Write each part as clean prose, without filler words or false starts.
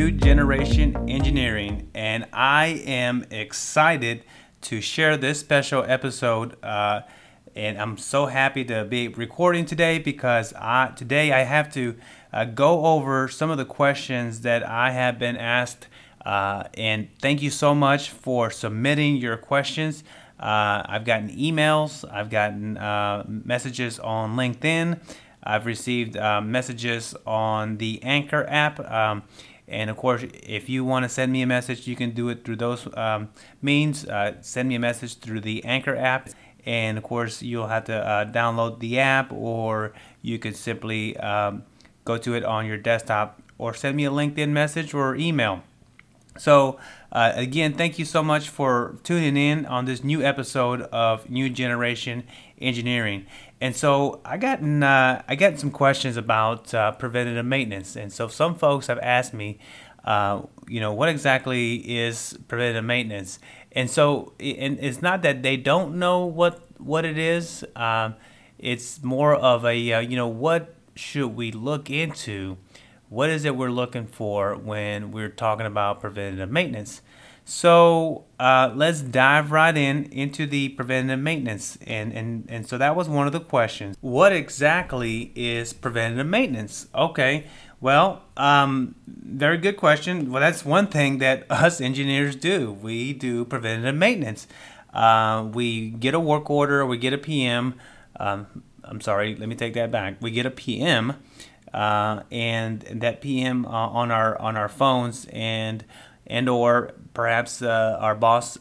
New Generation Engineering, and I am excited to share this special episode. And I'm so happy to be recording today because today I have to go over some of the questions that I have been asked. And thank you so much for submitting your questions. I've gotten emails, I've gotten messages on LinkedIn, I've received messages on the Anchor app. And of course, if you want to send me a message, you can do it through those means. Send me a message through the Anchor app. And of course, you'll have to download the app, or you could simply go to it on your desktop, or send me a LinkedIn message or email. So again, thank you so much for tuning in on this new episode of New Generation Engineering. And so I got some questions about preventative maintenance. And so some folks have asked me, what exactly is preventative maintenance? And so it's not that they don't know what it is. It's more of a, what should we look into? What is it we're looking for when we're talking about preventative maintenance? So let's dive right into the preventative maintenance. And so that was one of the questions. What exactly is preventative maintenance? Okay, well, very good question. Well, that's one thing that us engineers do. We do preventative maintenance. We get a work order, we get a PM. I'm sorry, let me take that back. We get a PM. And that PM on our phones and or perhaps our boss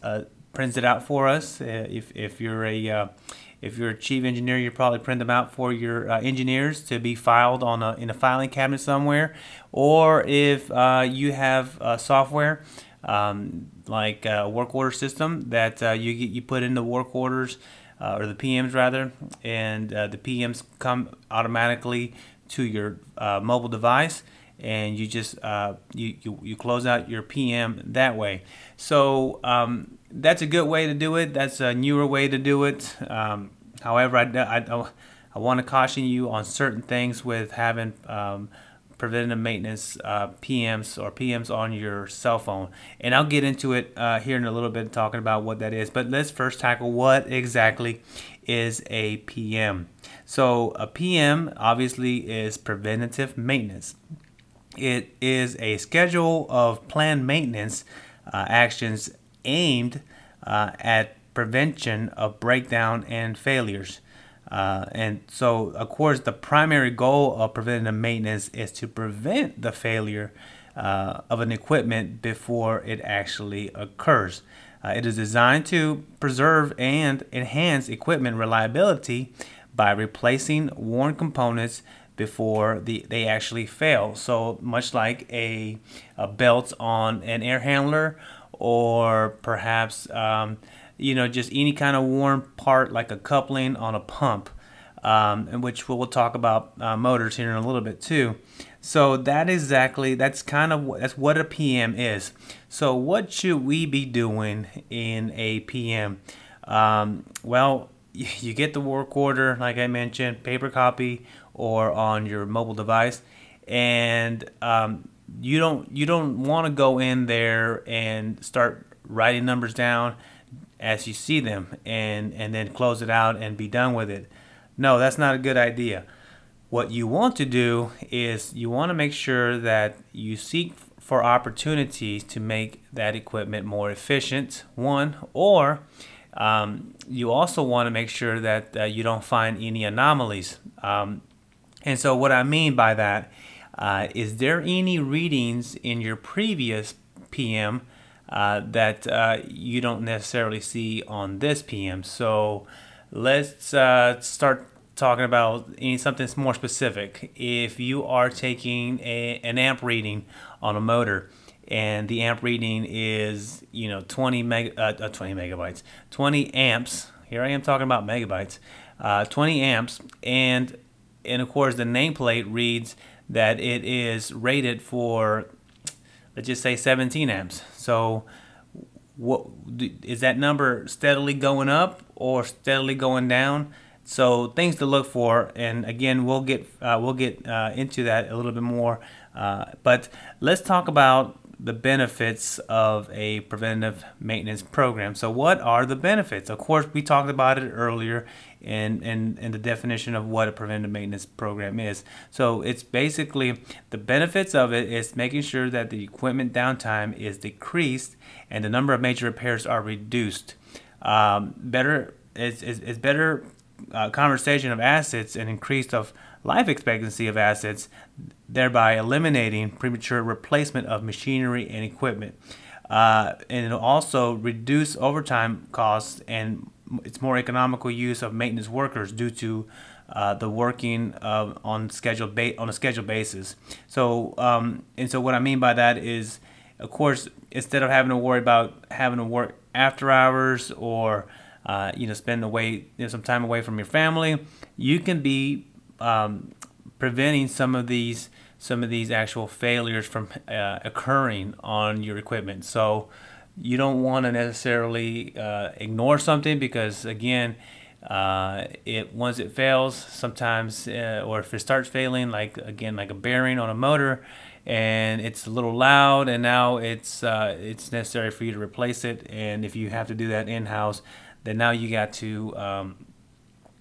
prints it out for us. If you're a chief engineer, you probably print them out for your engineers to be filed in a filing cabinet somewhere. Or if you have software like a work order system that you put in the work orders or the PMs rather, and the PMs come automatically to your mobile device, and you just you close out your PM that way. So that's a good way to do it. That's a newer way to do it. However, I want to caution you on certain things with having preventative maintenance PMs on your cell phone, and I'll get into it here in a little bit, talking about what that is. But let's first tackle what exactly is a PM. So a PM obviously is preventative maintenance. It is a schedule of planned maintenance actions aimed at prevention of breakdown and failures. And so, of course, the primary goal of preventative maintenance is to prevent the failure of an equipment before it actually occurs. It is designed to preserve and enhance equipment reliability by replacing worn components before they actually fail. So much like a belt on an air handler, or perhaps just any kind of worn part like a coupling on a pump, and which we'll talk about motors here in a little bit too. So that's what a PM is. So what should we be doing in a PM? Well, you get the work order, like I mentioned, paper copy or on your mobile device, and you don't want to go in there and start writing numbers down as you see them and then close it out and be done with it. No, that's not a good idea. What you want to do is you want to make sure that you seek for opportunities to make that equipment more efficient, one, or you also want to make sure that you don't find any anomalies. And so what I mean by that, is there any readings in your previous PM that you don't necessarily see on this PM? So let's start talking about something that's more specific. If you are taking an amp reading on a motor, and the amp reading is 20 amps. Here I am talking about megabytes. 20 amps, and of course the nameplate reads that it is rated for, let's just say 17 amps. So what is that number steadily going up or steadily going down? So things to look for, and again, we'll get into that a little bit more But let's talk about the benefits of a preventative maintenance program. So what are the benefits? Of course, we talked about it earlier in the definition of what a preventative maintenance program is. So it's basically, the benefits of it is making sure that the equipment downtime is decreased and the number of major repairs are reduced. Better conservation of assets and increase of life expectancy of assets, thereby eliminating premature replacement of machinery and equipment. And it'll also reduce overtime costs, and it's more economical use of maintenance workers due to the working on a scheduled basis. So what I mean by that is, of course, instead of having to worry about having to work after hours or spend some time away from your family, you can be preventing some of these actual failures from occurring on your equipment. So you don't want to necessarily ignore something, because again, once it fails, sometimes or if it starts failing, like a bearing on a motor, and it's a little loud, and now it's necessary for you to replace it. And if you have to do that in-house, then now you got to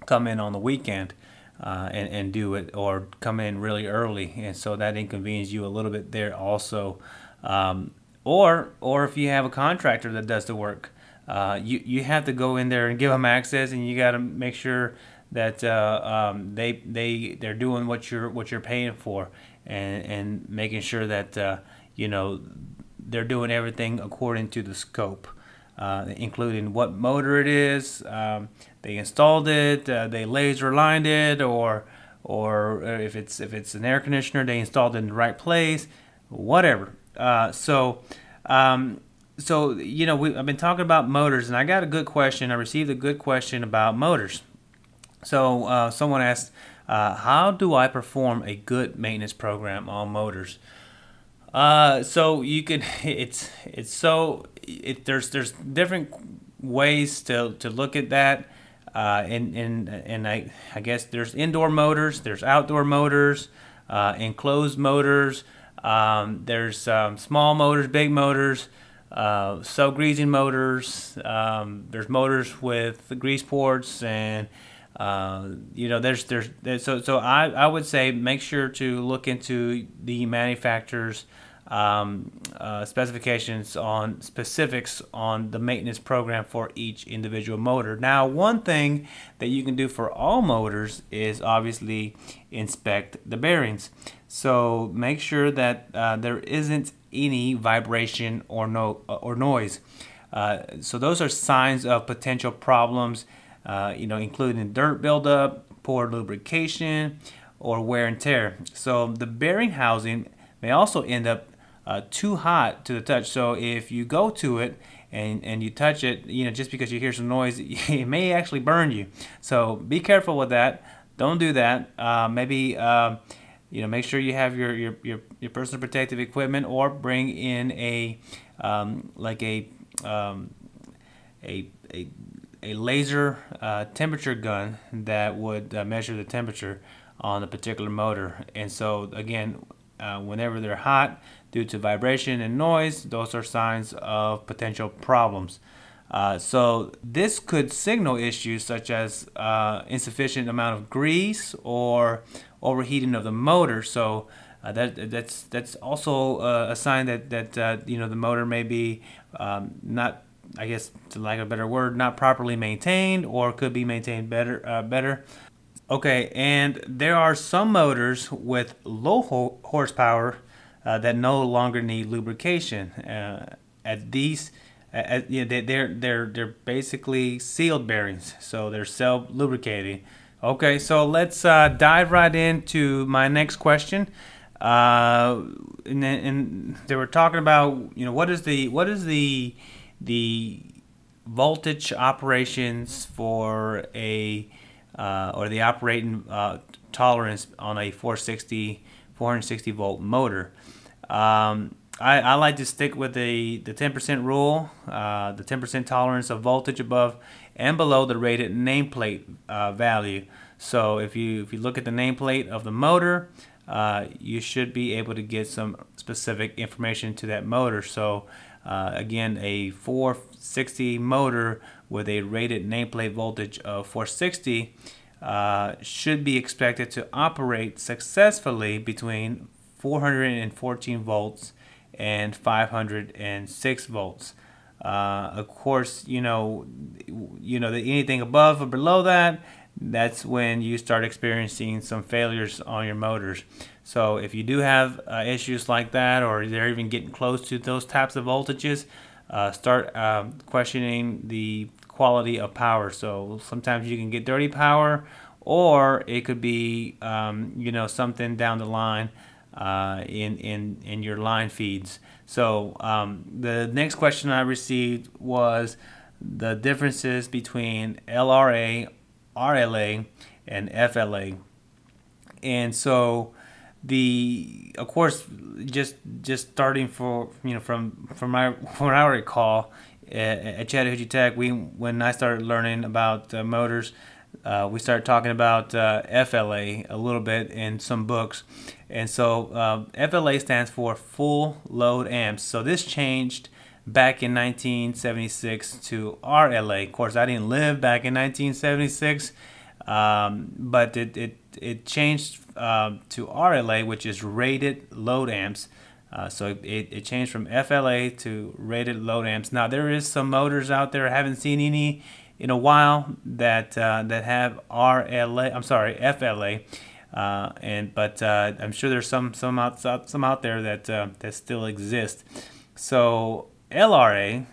come in on the weekend. And do it, or come in really early, and so that inconveniences you a little bit there also. Or if you have a contractor that does the work, you have to go in there and give them access, and you got to make sure that they're doing what you're paying for, and making sure that they're doing everything according to the scope. Including what motor it is, they installed it, they laser lined it, or if it's an air conditioner, they installed it in the right place, whatever. I've been talking about motors, and I got a good question. I received a good question about motors. So someone asked, "How do I perform a good maintenance program on motors?" So you could, it's so. It, there's different ways to look at that, and I guess there's indoor motors, there's outdoor motors, enclosed motors, there's small motors, big motors, cell greasing motors, there's motors with grease ports, and I would say make sure to look into the manufacturer's specifications on specifics on the maintenance program for each individual motor. Now, one thing that you can do for all motors is obviously inspect the bearings. So make sure that there isn't any vibration or noise. So those are signs of potential problems, including dirt buildup, poor lubrication, or wear and tear. So the bearing housing may also end up too hot to the touch. So if you go to it and you touch it, just because you hear some noise, it may actually burn you. So be careful with that. Don't do that. Make sure you have your personal protective equipment, or bring in a laser temperature gun that would measure the temperature on a particular motor. And so again, whenever they're hot, due to vibration and noise, those are signs of potential problems. So this could signal issues such as insufficient amount of grease or overheating of the motor. So that's also a sign that the motor may be not, I guess, to lack of a better word, not properly maintained, or could be maintained better. Okay, and there are some motors with low horsepower that no longer need lubrication. They're basically sealed bearings, so they're self-lubricating. Okay, so let's dive right into my next question. And they were talking about what is the voltage operations for a or the operating tolerance on a 460 volt motor. I like to stick with the 10% rule, the 10% tolerance of voltage above and below the rated nameplate value. So if you look at the nameplate of the motor, you should be able to get some specific information to that motor. So again, a 460 motor with a rated nameplate voltage of 460 should be expected to operate successfully between 414 volts and 506 volts. Of course, you know that anything above or below that, that's when you start experiencing some failures on your motors. So if you do have issues like that, or they're even getting close to those types of voltages, start questioning the quality of power. So sometimes you can get dirty power, or it could be something down the line in your line feeds. So the next question I received was the differences between LRA, RLA, and FLA. And so just starting from what I recall at Chattahoochee Tech, when I started learning about motors, we started talking about FLA a little bit in some books. And so FLA stands for full load amps. So this changed back in 1976 to RLA. Of course, I didn't live back in 1976, but it changed to RLA, which is rated load amps. So it changed from FLA to rated load amps. Now, there is some motors out there, I haven't seen any in a while, that have FLA, but I'm sure there's some out there that still exist. So LRA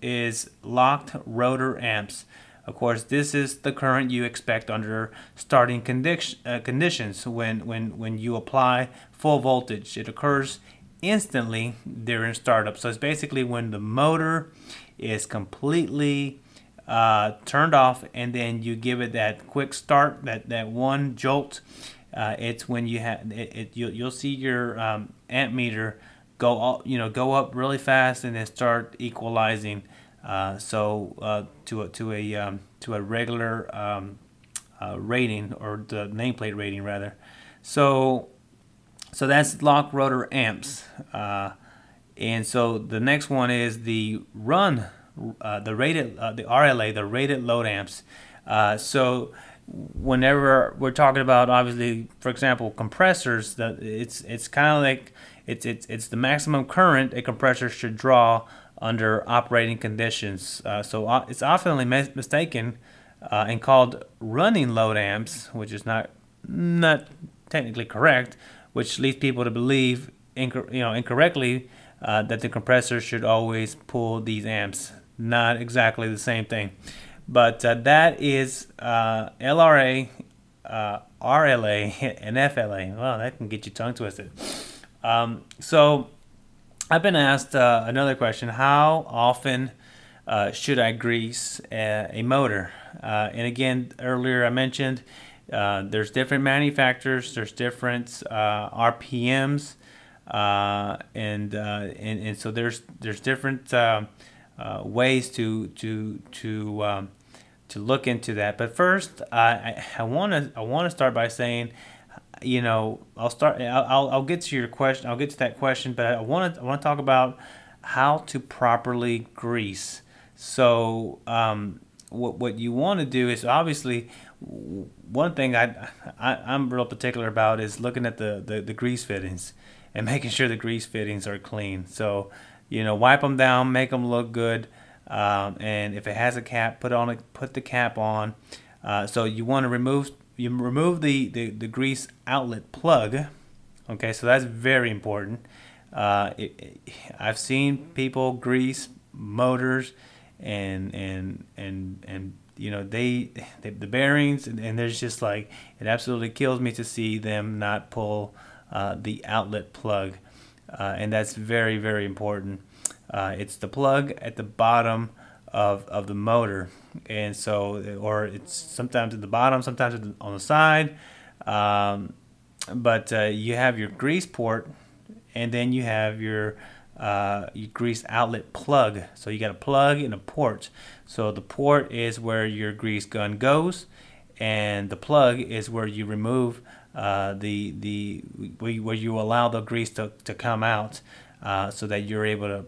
is locked rotor amps. Of course, this is the current you expect under starting conditions when you apply full voltage. It occurs instantly during startup. So it's basically when the motor is completely turned off, and then you give it that quick start, that one jolt. It's when you have it, you'll see your amp meter go up really fast and then start equalizing. To a regular rating, or the nameplate rating rather. So that's locked rotor amps. And so the next one is the RLA, the rated load amps. So whenever we're talking about, obviously, for example, compressors, it's kind of like it's the maximum current a compressor should draw under operating conditions. So it's often mistaken and called running load amps, which is not technically correct, which leads people to believe incorrectly that the compressor should always pull these amps. Not exactly the same thing. But that is LRA, RLA, and FLA. Wow, that can get you tongue twisted. So I've been asked another question: how often should I grease a motor? And again, earlier I mentioned there's different manufacturers, there's different RPMs, and so there's different ways to look into that. But first, I want to start by saying, I'll get to your question. I'll get to that question, but I want to talk about how to properly grease. So what you want to do is, obviously, one thing I'm real particular about is looking at the grease fittings and making sure the grease fittings are clean. So, wipe them down, make them look good, and if it has a cap, put the cap on. So you want to remove the grease outlet plug. Okay, so that's very important. I've seen people grease motors and they the bearings, and there's just like, it absolutely kills me to see them not pull the outlet plug, and that's very, very important. It's the plug at the bottom of the motor, and so, or it's sometimes at the bottom, sometimes on the side, but you have your grease port, and then you have your grease outlet plug. So you got a plug and a port. So the port is where your grease gun goes, and the plug is where you remove where you allow the grease to come out, so that you're able to,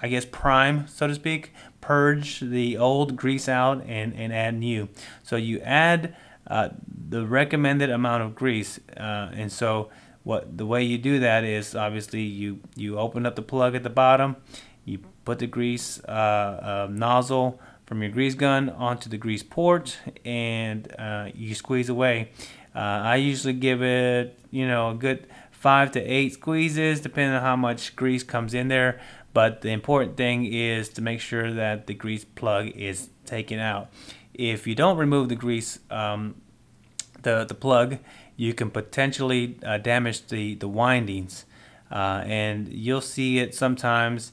I guess, prime, so to speak, purge the old grease out and add new. So you add the recommended amount of grease, and so the way you do that is obviously you open up the plug at the bottom, you put the grease nozzle from your grease gun onto the grease port, and you squeeze away. I usually give it, a good 5 to 8 squeezes, depending on how much grease comes in there. But the important thing is to make sure that the grease plug is taken out. If you don't remove the grease, the plug, you can potentially damage the windings. And you'll see it sometimes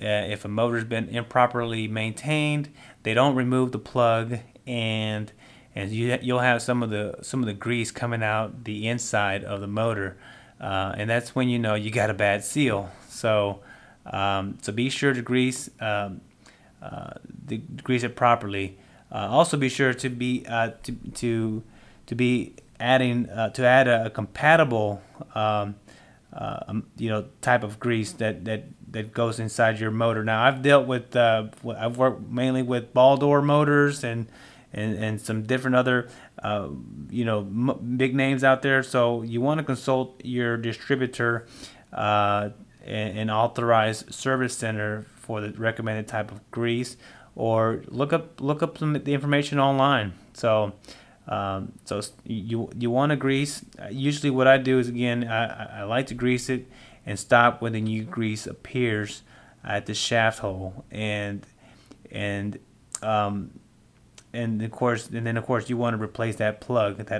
if a motor's been improperly maintained, they don't remove the plug, and you'll have some of the grease coming out the inside of the motor, and that's when you know you got a bad seal. So be sure to grease it properly. Also be sure to be add a compatible type of grease that goes inside your motor. Now I've dealt with I've worked mainly with Baldor motors and some different other big names out there. So you want to consult your distributor and authorized service center for the recommended type of grease, or look up the information online. So you want to grease. Usually what I do is, again, I like to grease it and stop when the new grease appears at the shaft hole, and then of course you want to replace that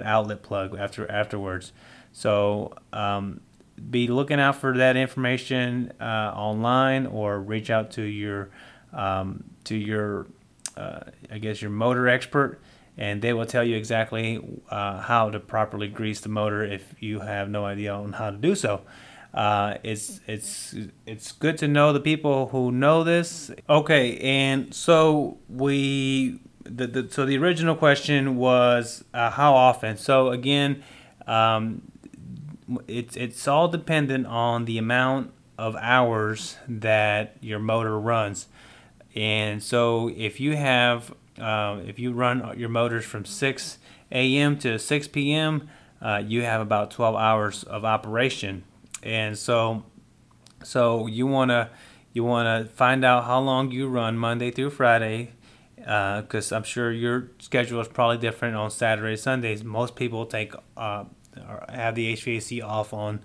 outlet plug afterwards. So be looking out for that information online, or reach out to your your motor expert, and they will tell you exactly how to properly grease the motor if you have no idea on how to do so. It's good to know the people who know this. Okay, and so the original question was how often. So again, it's all dependent on the amount of hours that your motor runs. And so if you run your motors from 6 a.m. to 6 p.m., you have about 12 hours of operation. And so you wanna find out how long you run Monday through Friday, because I'm sure your schedule is probably different on Saturday, Sundays. Most people take or have the HVAC off on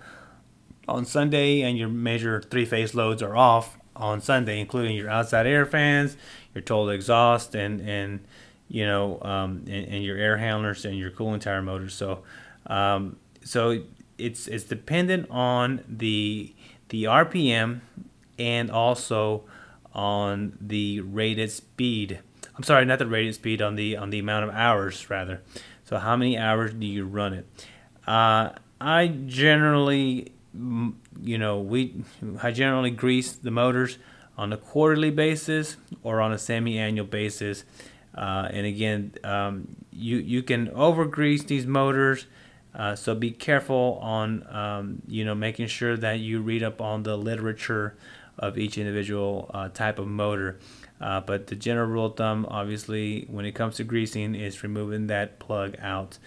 Sunday, and your major 3-phase loads are off on Sunday, including your outside air fans, your total exhaust, and your air handlers and your cooling tower motors. So it's dependent on the RPM and also on the rated speed. I'm sorry, not the rated speed, on the amount of hours rather. So how many hours do you run it? I generally, I generally grease the motors on a quarterly basis or on a semi-annual basis. And again, you can over-grease these motors. So be careful on, making sure that you read up on the literature of each individual type of motor. But the general rule of thumb, obviously, when it comes to greasing, is removing that plug out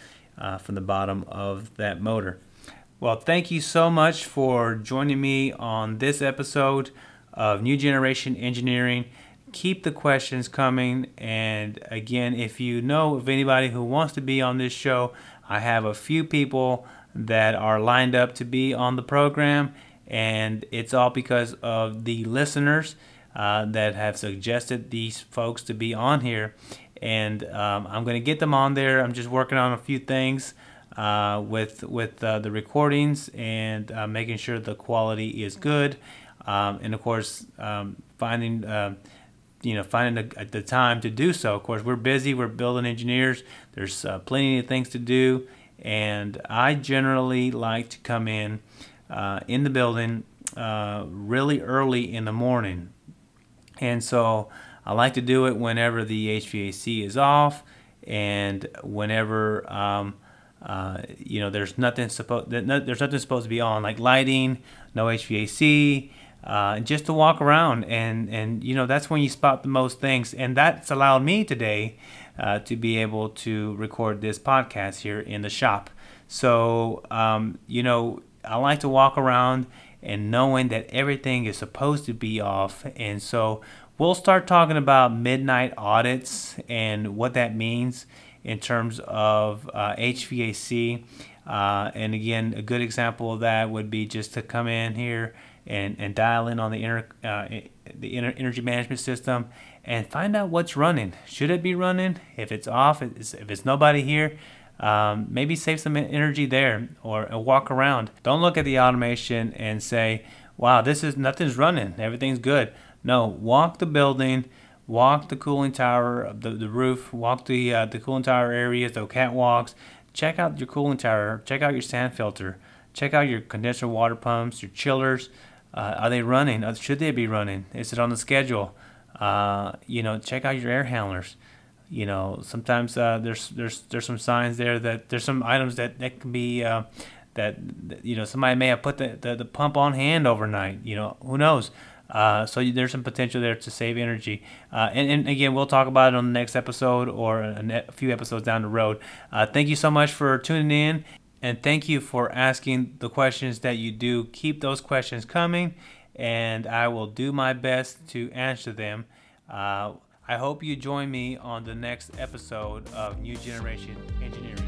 from the bottom of that motor. Well, thank you so much for joining me on this episode of New Generation Engineering. Keep the questions coming. And again, if you know of anybody who wants to be on this show, I have a few people that are lined up to be on the program, and it's all because of the listeners that have suggested these folks to be on here. And I'm going to get them on there. I'm just working on a few things with the recordings and making sure the quality is good. And of course, finding the time to do so. Of course, we're busy. We're building engineers. There's plenty of things to do, and I generally like to come in the building really early in the morning, and so I like to do it whenever the HVAC is off, and whenever There's nothing supposed to be on, like lighting, no HVAC, just to walk around. And that's when you spot the most things. And that's allowed me today to be able to record this podcast here in the shop. So, I like to walk around and knowing that everything is supposed to be off. And so we'll start talking about midnight audits and what that means in terms of HVAC. And again, a good example of that would be just to come in here and dial in on the energy management system and find out what's running. Should it be running? If it's off, if it's nobody here, maybe save some energy there or walk around. Don't look at the automation and say, wow, nothing's running, everything's good. No, walk the building. Walk the cooling tower, the roof. Walk the cooling tower areas, the catwalks. Check out your cooling tower. Check out your sand filter. Check out your condenser water pumps, your chillers. Are they running? Should they be running? Is it on the schedule? Check out your air handlers. Sometimes there's some signs there that there's some items that can be somebody may have put the pump on hand overnight. Who knows? So there's some potential there to save energy. And again, we'll talk about it on the next episode or a few episodes down the road. Thank you so much for tuning in. And thank you for asking the questions that you do. Keep those questions coming, and I will do my best to answer them. I hope you join me on the next episode of New Generation Engineering.